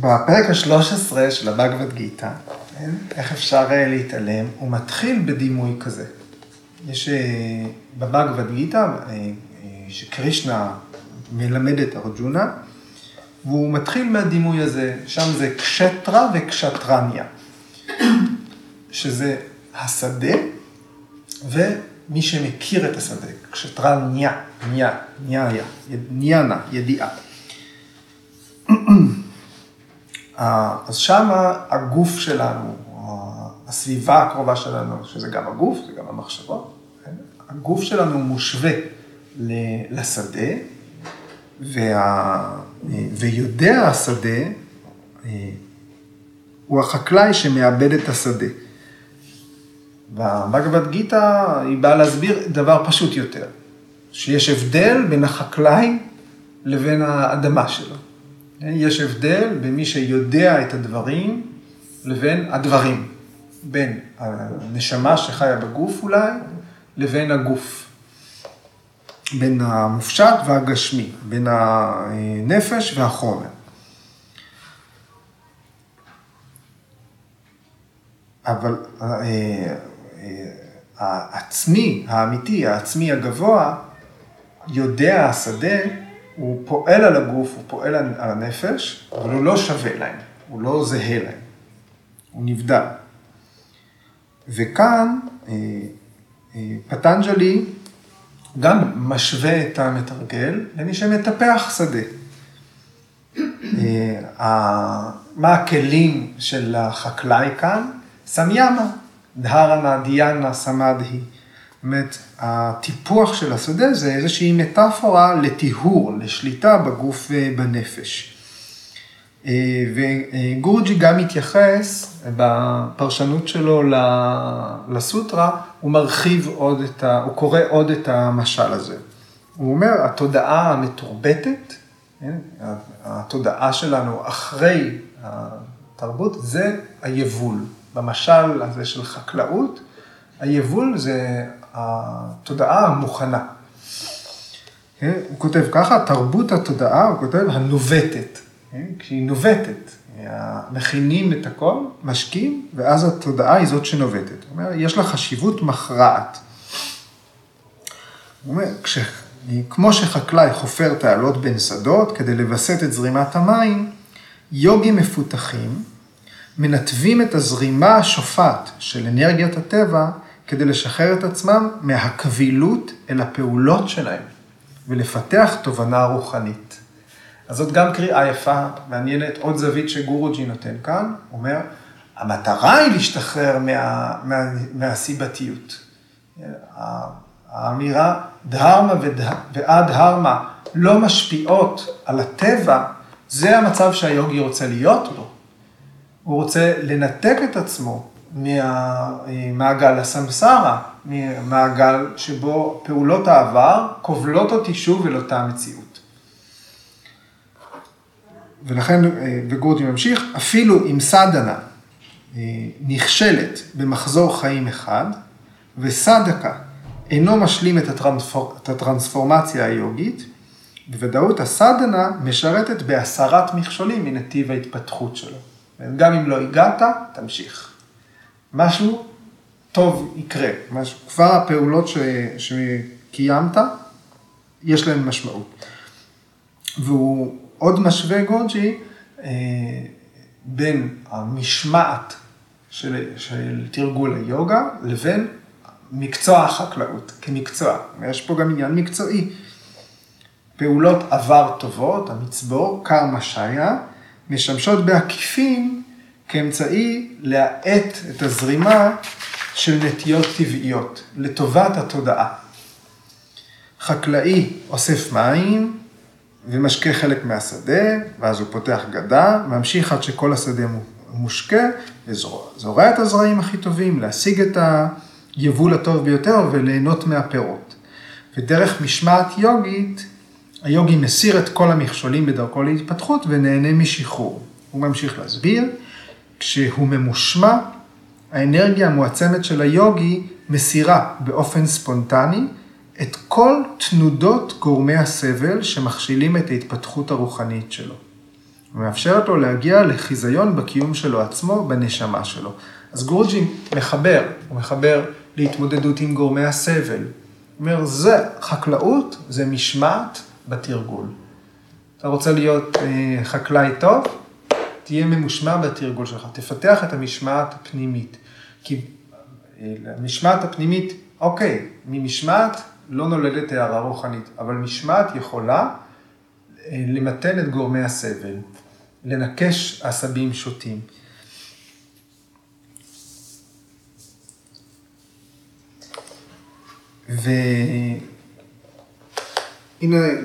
בפרק ה-שלוש עשרה של הבאגבד גיטה, איך אפשר להתעלם, הוא מתחיל בדימוי כזה. יש בבאגבד גיטה שקרישנה מלמדת ארג'ונה, והוא מתחיל מהדימוי הזה, שם זה קשטרה וקשטרניה, שזה השדה, ומי שמכיר את השדה, קשטרניה, ניה, ניה, ניאנה, ידיעה. אז שם הגוף שלנו, הסביבה הקרובה שלנו, שזה גם הגוף, זה גם המחשבות, הגוף שלנו מושווה לשדה, וה... ויודע השדה, הוא החקלאי שמאבד את השדה. והבגבד גיטה היא באה להסביר דבר פשוט יותר, שיש הבדל בין החקלאי לבין האדמה שלו. יש הבדל בין מי שיודע את הדברים לבין הדברים, בין הנשמה שחיה בגוף אולי, לבין הגוף, בין המופשט והגשמי, בין הנפש והחומר. אבל העצמי, האמיתי, העצמי הגבוה, יודע השדה, הוא פועל על הגוף, הוא פועל על הנפש, אבל הוא לא שווה להם, הוא לא זהה להם, הוא נבדל. וכאן פטנג'לי גם משווה את המתרגל למי שמטפח שדה. מה הכלים של החקלאי כאן? סמיימה, דהרנה, דיאנה, סמדהי. זאת אומרת, הטיפוח של השדה זה איזושהי מטאפורה לטיהור, לשליטה בגוף ובנפש. וגורג'י גם מתייחס בפרשנות שלו לסוטרה, הוא מרחיב עוד את ה... הוא קורא עוד את המשל הזה. הוא אומר, התודעה המתורבטת, התודעה שלנו אחרי התרבות, זה היבול. במשל הזה של חקלאות, היבול זה התודעה המוכנה. הוא כותב ככה, תרבות התודעה, הוא כותב, הנובטת. כשהיא נובטת, מכינים את הכל, משקים, ואז התודעה היא זאת שנובטת. זאת אומרת, יש לה חשיבות מכרעת. זאת אומרת, כש... כמו שחקלאי חופר תעלות בין שדות, כדי לבסט את זרימת המים, יוגים מפותחים, מנתבים את הזרימה השופעת של אנרגיית הטבע, כדי לשחרר את עצמם מהקבילות אל הפעולות שלהם, ולפתח תובנה רוחנית. אז זאת גם קריאה יפה, מעניינת, עוד זווית שגורג'י נותן כאן, אומר, המטרה היא להשתחרר מה, מה, מהסיבתיות. האמירה, דהרמה והדהרמה לא משפיעות על הטבע, זה המצב שהיוגי רוצה להיות בו. הוא רוצה לנתק את עצמו מהמעגל הסמסרה, מהמעגל שבו פעולות העבר קובלות אותי שוב אל אותה המציאות. ולכן, וגורתי ממשיך, אפילו אם סדנה נכשלת במחזור חיים אחד, וסדקה אינו משלים את הטרנספורמציה היוגית, בוודאות הסדנה משרתת בעשרת מכשולים מנתיב ההתפתחות שלו. גם אם לא הגעת, תמשיך. משהו טוב יקרה, משהו, כבר הפעולות ש, שקיימת, יש להן משמעות. והוא עוד משווה גורג'י בין המשמעת של, של תרגול היוגה לבין מקצוע החקלאות כמקצוע. יש פה גם עניין מקצועי. פעולות עבר טובות, המצבור, קרמה שיה, משמשות בעקיפין כאמצעי להאט את הזרימה של נטיות טבעיות לטובת התודעה. חקלאי אוסף מים, ומשקה חלק מהשדה, ואז הוא פותח גדה, ממשיך עד שכל השדה מושקה, וזורע את הזרעים הכי טובים, להשיג את היבול הטוב ביותר וליהנות מהפירות. ודרך משמעת יוגית, היוגי מסיר את כל המכשולים בדרכו להתפתחות ונהנה משחרור. הוא ממשיך להסביר, כשהוא ממושמע, האנרגיה המועצמת של היוגי מסירה באופן ספונטני, את כל תנודות גורמי הסבל שמכשילים את ההתפתחות הרוחנית שלו. ומאפשרת לו להגיע לחיזיון בקיום שלו עצמו, בנשמה שלו. אז גורג'י מחבר, הוא מחבר להתמודדות עם גורמי הסבל. הוא אומר, זה חקלאות, זה משמעת בתרגול. אתה רוצה להיות אה, חקלאי טוב, תהיה ממושמע בתרגול שלך, תפתח את המשמעת הפנימית. כי המשמעת הפנימית, אוקיי, ממשמעת לא נולדת הערה רוחנית, אבל משמעת יכולה למתן את גורמי הסבל, לנקש עשבים שוטים. והנה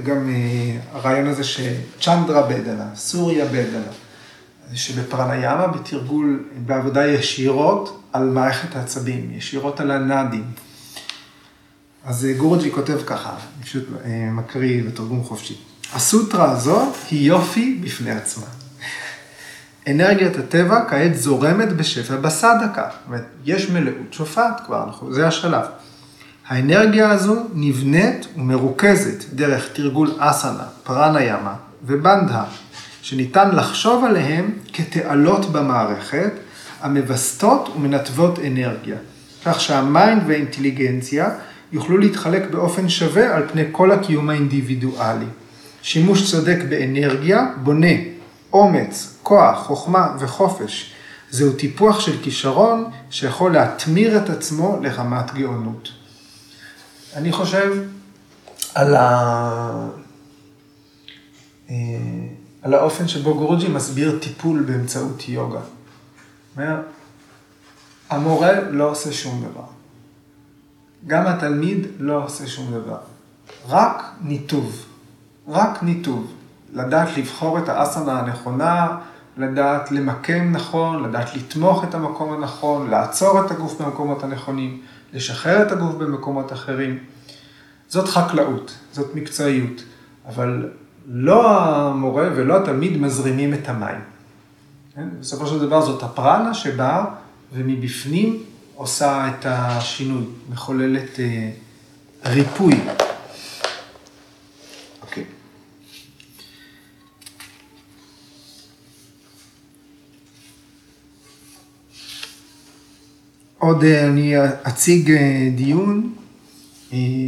גם הרעיון הזה שצ'נדרה בדנה, סוריה בדנה, שבפרניימה, בתרגול, בעבודה ישירות על מערכת העצבים, ישירות על הנאדים. אז גורג'י כותב ככה, פשוט מקריא בתרגום חופשי. הסוטרה הזו היא יופי בפני עצמה. אנרגיית הטבע כעת זורמת בשפע בסדקה. זאת אומרת, יש מלאות שופעת כבר, זה השלב. האנרגיה הזו נבנית ומרוכזת דרך תרגול אסנה, פרניימה ובנדה, שניתן לחשוב עליהם כתעלות במערכת, המבסטות ומנתבות אנרגיה, כך שהמיינד והאינטליגנציה יוכלו להתחלק באופן שווה על פני כל הקיום האינדיבידואלי. שימוש צודק באנרגיה בונה אומץ, כוח, חוכמה וחופש. זהו טיפוח של כישרון שיכול להתמיר את עצמו לרמת גאונות. אני חושב על ה... על האופן שבו גורג'י מסביר טיפול באמצעות יוגה. אומר, המורה לא עושה שום דבר. גם התלמיד לא עושה שום דבר. רק ניתוב. רק ניתוב. לדעת לבחור את האסנה הנכונה, לדעת למקם נכון, לדעת לתמוך את המקום הנכון, לעצור את הגוף במקומות הנכונים, לשחרר את הגוף במקומות אחרים. זאת חקלאות, זאת מקצועיות. אבל... לא המורה ולא התלמיד מזרימים את המים. בסופו של דבר זאת הפרנה שבאה ומבפנים עושה את השינוי, מחוללת ריפוי. אוקיי. עוד אני אציג דיון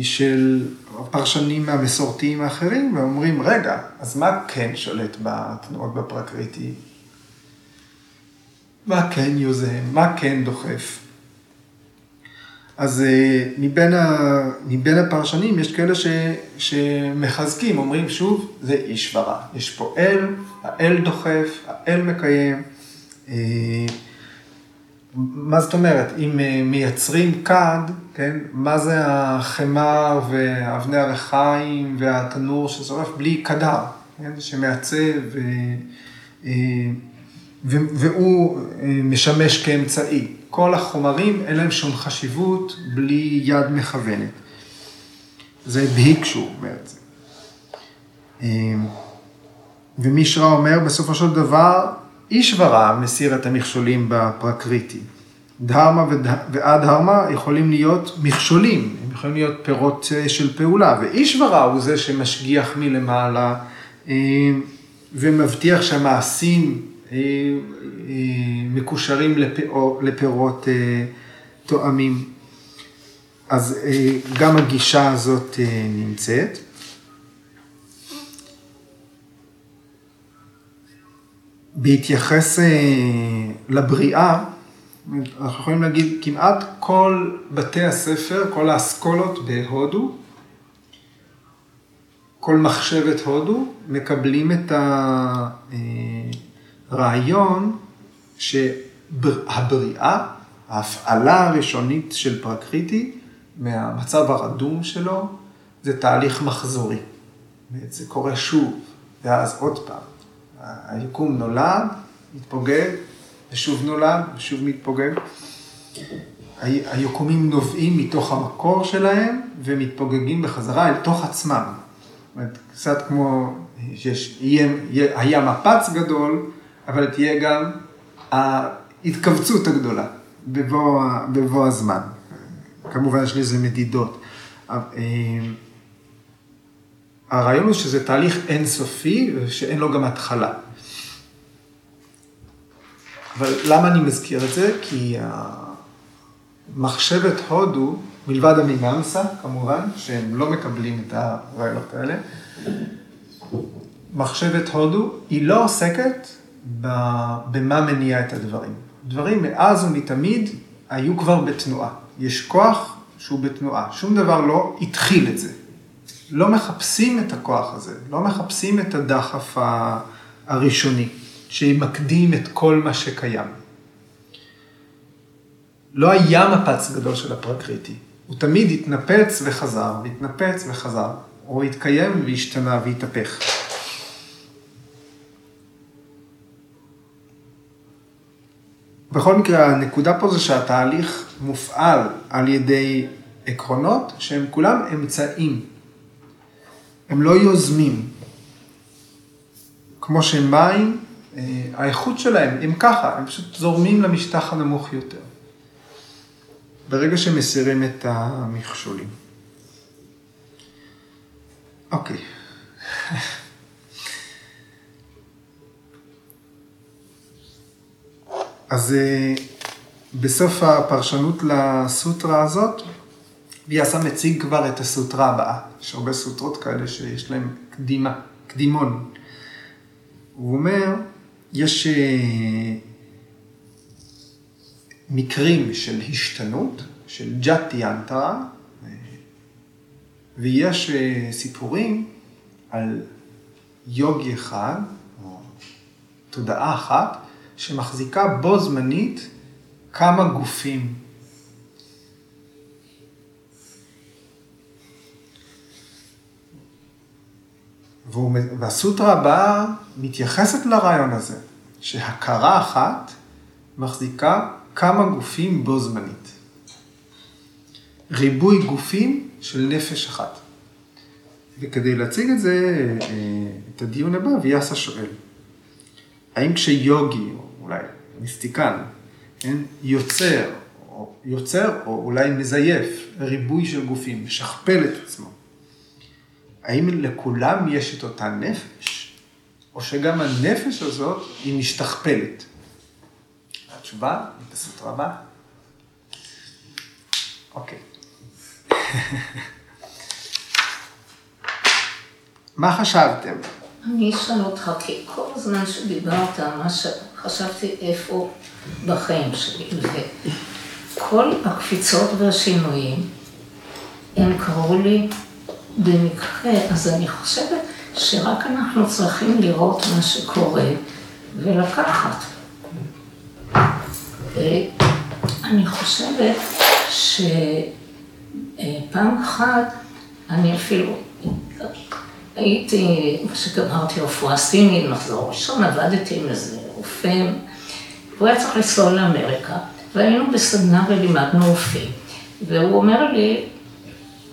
של הפרשנים מהמסורתיים האחרים, ואומרים, רגע, אז מה כן שולט בתנועות בפרקריטי? מה כן יוזם? מה כן דוחף? אז מבין, ה... מבין הפרשנים יש כאלה ש... שמחזקים, אומרים שוב, זה איש ורע. יש פה אל, האל דוחף, האל מקיים. מה זאת אומרת? אם מייצרים כד, כן? מה זה החמר ואבני הרחיים והתנור ששורף בלי קדר, כן? שמעצב ו... ו... והוא משמש כאמצעי. כל החומרים אין להם שום חשיבות בלי יד מכוונת. זה בהיקשו, אומר את זה. ומישרא אומר, בסופו של דבר, איש ורע מסיר את המכשולים בפרקריטי. דהרמה והדהרמה יכולים להיות מכשולים, הם יכולים להיות פירות של פעולה, ואיש ורע הוא זה שמשגיח מלמעלה ומבטיח שהמעשים מקושרים לפירות תואמים. אז גם הגישה הזאת נמצאת. בהתייחס לבריאה, אנחנו יכולים להגיד, כמעט כל בתי הספר, כל האסכולות בהודו, כל מחשבת הודו, מקבלים את הרעיון שהבריאה, ההפעלה הראשונית של פרקריטי, מהמצב הרדום שלו, זה תהליך מחזורי. זה קורה שוב, ואז עוד פעם. היקום נולד, מתפוגג, ושוב נולד, ושוב מתפוגג. היקומים נובעים מתוך המקור שלהם, ומתפוגגים בחזרה אל תוך עצמם. קצת כמו שיש, היה מפץ גדול, אבל תהיה גם ההתכווצות הגדולה, בבוא, בבוא הזמן. כמובן יש לזה מדידות. הרעיון הוא שזה תהליך אינסופי, שאין לו גם התחלה. אבל למה אני מזכיר את זה? כי מחשבת הודו, מלבד המיממסה, כמובן, שהם לא מקבלים את הרעיונות האלה, מחשבת הודו, היא לא עוסקת במה מניע את הדברים. דברים מאז ומתמיד היו כבר בתנועה. יש כוח שהוא בתנועה. שום דבר לא התחיל את זה. לא מחפשים את הכוח הזה, לא מחפשים את הדחף הראשוני, שמקדים את כל מה שקיים. לא היה מפץ גדול של הפרקריטי. הוא תמיד התנפץ וחזר, והתנפץ וחזר, או התקיים והשתנה והתהפך. בכל מקרה, הנקודה פה זה שהתהליך מופעל על ידי עקרונות שהם כולם אמצעים. הם לא יוזמים. כמו שמים, האיכות שלהם, הם ככה, הם פשוט זורמים למשטח הנמוך יותר. ברגע שמסירים את המכשולים. אוקיי. אז בסוף הפרשנות לסוטרה הזאת, ויאסה מציג כבר את הסוטרה הבאה. יש הרבה סוטרות כאלה שיש להם קדימה, קדימון. הוא אומר, יש מקרים של השתנות, של ג'אטי אנטרה, ויש סיפורים על יוגי אחד, או תודעה אחת, שמחזיקה בו זמנית כמה גופים. והסוטרה הבאה מתייחסת לרעיון הזה, שהכרה אחת מחזיקה כמה גופים בו זמנית. ריבוי גופים של נפש אחת. וכדי להציג את זה, את הדיון הבא, ויאסה שואל, האם כשיוגי, אולי מיסטיקן, יוצר, או, יוצר, או אולי מזייף, ריבוי של גופים, משכפל את עצמו, האם לכולם יש את אותה נפש, או שגם הנפש הזאת היא משתכפלת? התשובה, בסוטרה הבאה. אוקיי. מה חשבתם? אני אשאל אותך, כי כל הזמן שדיברת, חשבתי איפה בחיים שלי, וכל הקפיצות והשינויים, הם קראו לי במקרה, אז אני חושבת שרק אנחנו צריכים לראות מה שקורה ולקחת. אני חושבת שפעם אחת, אני אפילו הייתי, כשגמרתי רפואה סינית, מחזור ראשון, עבדתי עם איזה רופא, והוא היה צריך לנסוע לאמריקה, והיינו בסדנה ולימדנו רופאים, והוא אומר לי,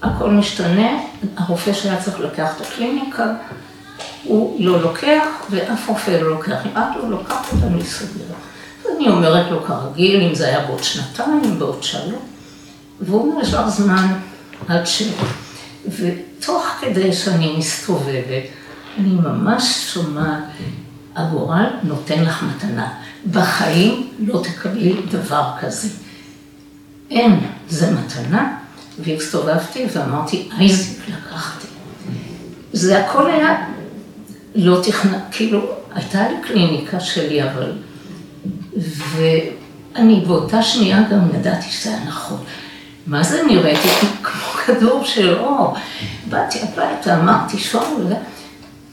הכל משתנה, הרופא שהיה צריך לקח את הקליניקה, הוא לא לוקח, ואף רופא לא לוקח, אם עד לא לוקח אותה, אני אסגר. אני אומרת לו כרגיל, אם זה היה בעוד שנתיים, בעוד שלום, והוא אומר לשאר זמן עד שלום. ותוך כדי שאני מסתובבת, אני ממש שומעת, הגורל נותן לך מתנה. בחיים לא תקבלי דבר כזה. אין, זה מתנה. והסתובבתי ואמרתי, אייזיק לקחתי. זה הכל היה לא תכנע, כאילו, הייתה לי קליניקה שלי, אבל... ואני באותה שנייה גם ידעתי שזה היה נכון. מה זה נראיתי כמו כדור של אור. באתי הביתה, אמרתי שום,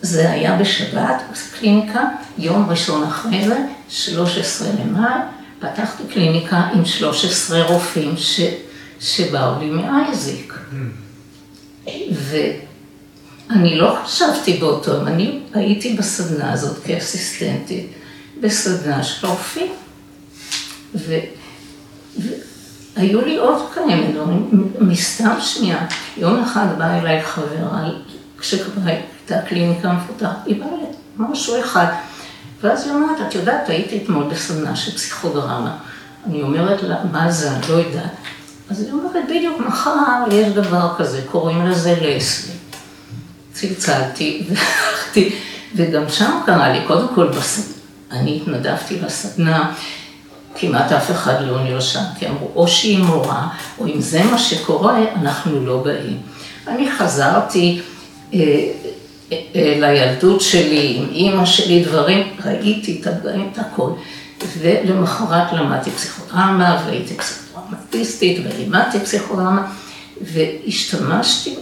זה היה בשבת, קליניקה, יום ראשון אחרי זה, שלושה עשר למאי, פתחתי קליניקה עם שלושה עשר רופאים ש... שבאו לי מאייזיק. ואני לא חשבתי באותו, אני הייתי בסדנה הזאת כאסיסטנטית, בסדנה של רופאים. והיו לי עוד כאלה, מסתם שנייה, יום אחד בא אליי חברה, כשכבר הייתה הקליניקה המפותחת, היא באה לי משהו אחד. ואז היא אומרת, את יודעת, הייתי אתמול בסדנה של פסיכודרמה. אני אומרת לה, מה זה, אני לא יודעת. אז היא אומרת, בדיוק מחר יש דבר כזה, קוראים לזה לסלי. צלצלתי והלכתי, וגם שם קרה לי, קודם כל בסדנה. אני התנדבתי לסדנה, כמעט אף אחד לא נרשם, כי אמרו, או שהיא מורה, או אם זה מה שקורה, אנחנו לא באים. אני חזרתי, לילדות שלי, עם אמא שלי, דברים, ראיתי את הדברים, את הכל. ולמחרת למדתי פסיכודרמה, והייתי פסיכודרמטיסטית, ולימדתי פסיכודרמה, והשתמשתי,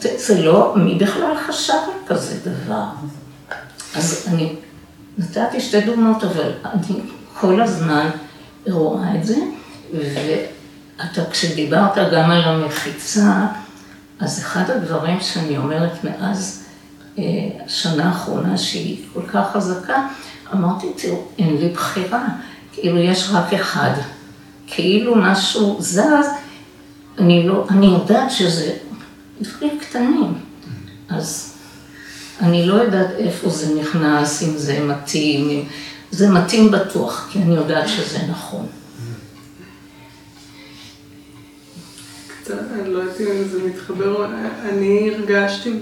זה לא, מי בכלל חשב על כזה דבר. אז אני נתתי שתי דוגמאות, אבל אני כל הזמן רואה את זה, ואתה כשדיברת גם על המחיצה, אז אחד הדברים שאני אומרת מאז השנה האחרונה שהיא כל כך חזקה, אמרתי, תראו, אין לי בחירה, כאילו יש רק אחד, כאילו משהו זז, אני, לא, אני יודעת שזה דברים קטנים, אז אני לא יודעת איפה זה נכנס, אם זה מתאים, אם... זה מתאים בטוח, כי אני יודעת שזה נכון. אני לא יודעת אם זה מתחבר, אני הרגשתי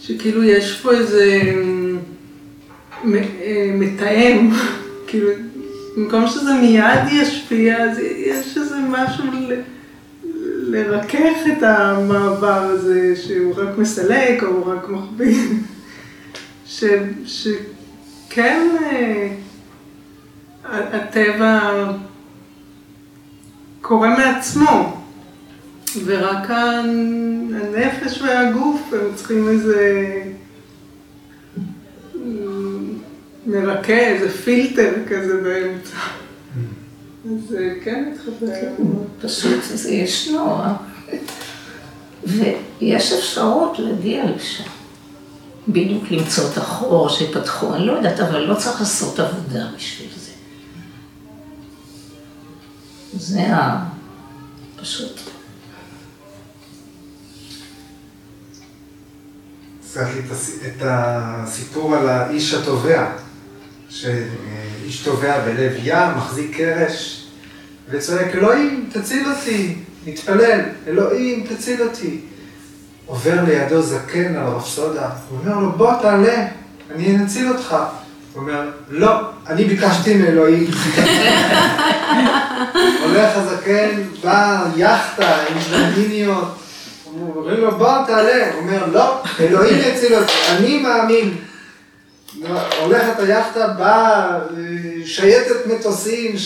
שכאילו יש פה איזה מתאם, כאילו במקום שזה מיד ישפיע, אז יש איזה משהו לרכך את המעבר הזה שהוא רק מסלק או הוא רק מחביא, שכן הטבע קורה מעצמו. ורק הנפש והגוף, הם צריכים איזה מרקע, איזה פילטר כזה באמצע. אז כן, מתחבר. פשוט זה ישנו, ויש אפשרות להגיע לשם. בדיוק למצוא את החור שפתחו, אני לא יודעת, אבל לא צריך לעשות עבודה בשביל זה. זה פשוט. קצת לי את הסיפור על האיש התובע, שאיש תובע בלב ים, מחזיק קרש, וצועק, אלוהים, תציל אותי, נתפלל, אלוהים, תציל אותי. עובר לידו זקן על רפסודה, הוא אומר לו, בוא תעלה, אני אנציל אותך. הוא אומר, לא, אני ביקשתי מאלוהים. הולך הזקן, בא, יחטה, עם דניניות, הוא אומר לו, בוא תעלה, הוא אומר, לא, אלוהים יציל אותי, אני מאמין. הולכת היחדה, באה שייטת מטוסים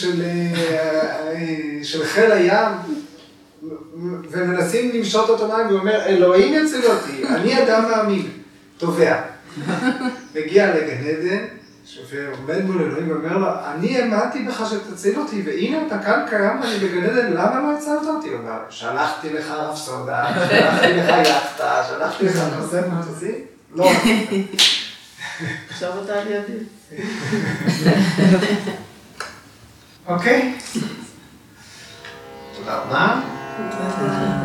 של חיל הים, ומנסים למשות אותו מים, והוא אומר, אלוהים יציל אותי, אני אדם מאמין, תובע. מגיע לגן עדן, שעומד מול אלוהים, ואומר לו, אני אמנתי בך שתציל אותי, והנה אתה כאן קיים, אני בגן עדן, למה לא הצלת אותי? הוא אומר, שלחתי לך רפסודה, שלחתי לך יחטה, שלחתי לך נוסף מטוסים? לא. עכשיו אותה על ידי. אוקיי. תודה רבה. תודה רבה.